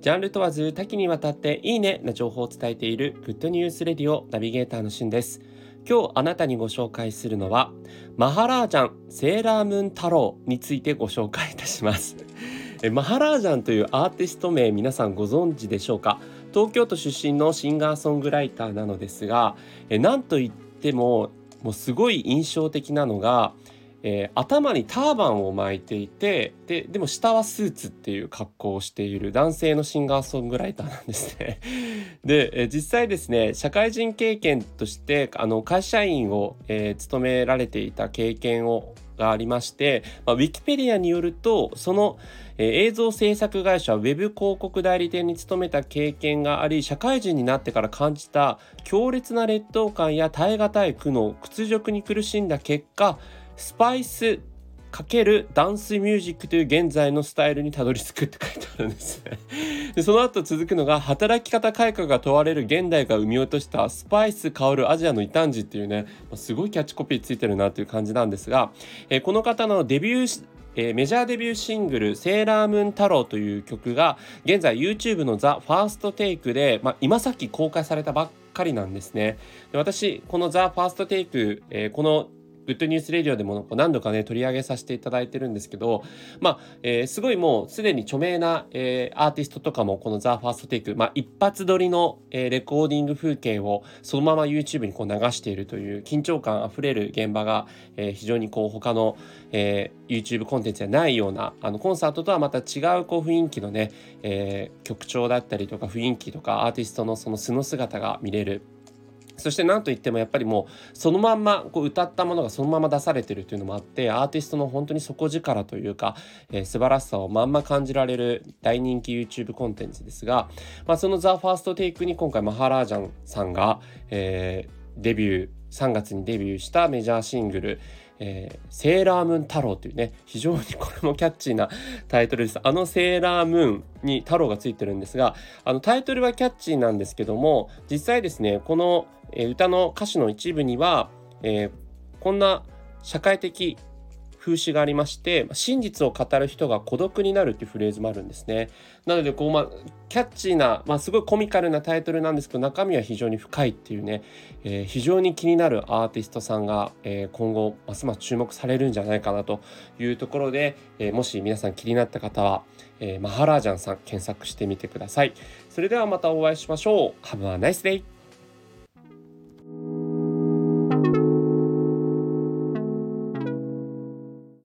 ジャンル問わず多岐にわたっていいねな情報を伝えているグッドニュースレディオナビゲーターのしゅんです。今日あなたにご紹介するのはマハラージャンセーラームーン太郎についてご紹介いたします。マハラージャンというアーティスト名、皆さんご存知でしょうか。東京都出身のシンガーソングライターなのですが、なんといってもすごい印象的なのが、頭にターバンを巻いていて、でも下はスーツっていう格好をしている男性のシンガーソングライターなんですね。で、実際ですね、社会人経験として会社員を、務められていた経験がありまして、ウィキペディアによると、その、映像制作会社ウェブ広告代理店に勤めた経験があり、社会人になってから感じた強烈な劣等感や耐え難い苦悩、屈辱に苦しんだ結果、スパイス×ダンスミュージックという現在のスタイルにたどり着くって書いてあるんですね。でその後続くのが、働き方改革が問われる現代が生み落としたスパイス香るアジアの異端児っていうね、すごいキャッチコピーついてるなという感じなんですが、この方のメジャーデビューシングルセーラームーン太郎という曲が現在 YouTube の The First Take で、今さっき公開されたばっかりなんですね。で私この The First Take、このグッドニュースレディオでも何度かね取り上げさせていただいてるんですけど、すごいもうすでに著名な、アーティストとかもこの The First Take、一発撮りの、レコーディング風景をそのまま YouTube に流しているという緊張感あふれる現場が、非常に他の、YouTube コンテンツじゃないようなコンサートとはまた違う雰囲気のね、曲調だったりとか雰囲気とかアーティストのその素の姿が見れる。そして何といってもやっぱりもうそのまんま歌ったものがそのまま出されてるというのもあって、アーティストの本当に底力というか、素晴らしさをまんま感じられる大人気 YouTube コンテンツですが、その The First Take に今回マハラージャンさんが、デビュー3月にデビューしたメジャーシングルセーラームーン太郎というね、非常にこれもキャッチーなタイトルです。セーラームーンに太郎がついてるんですが、タイトルはキャッチーなんですけども、実際ですねこの歌の歌詞の一部には、こんな社会的風刺がありまして、真実を語る人が孤独になるというフレーズもあるんですね。なのでキャッチーな、すごいコミカルなタイトルなんですけど、中身は非常に深いっていうね、非常に気になるアーティストさんが、今後ますます注目されるんじゃないかなというところで、もし皆さん気になった方は、マハラージャンさん検索してみてください。それではまたお会いしましょう。Have a nice day!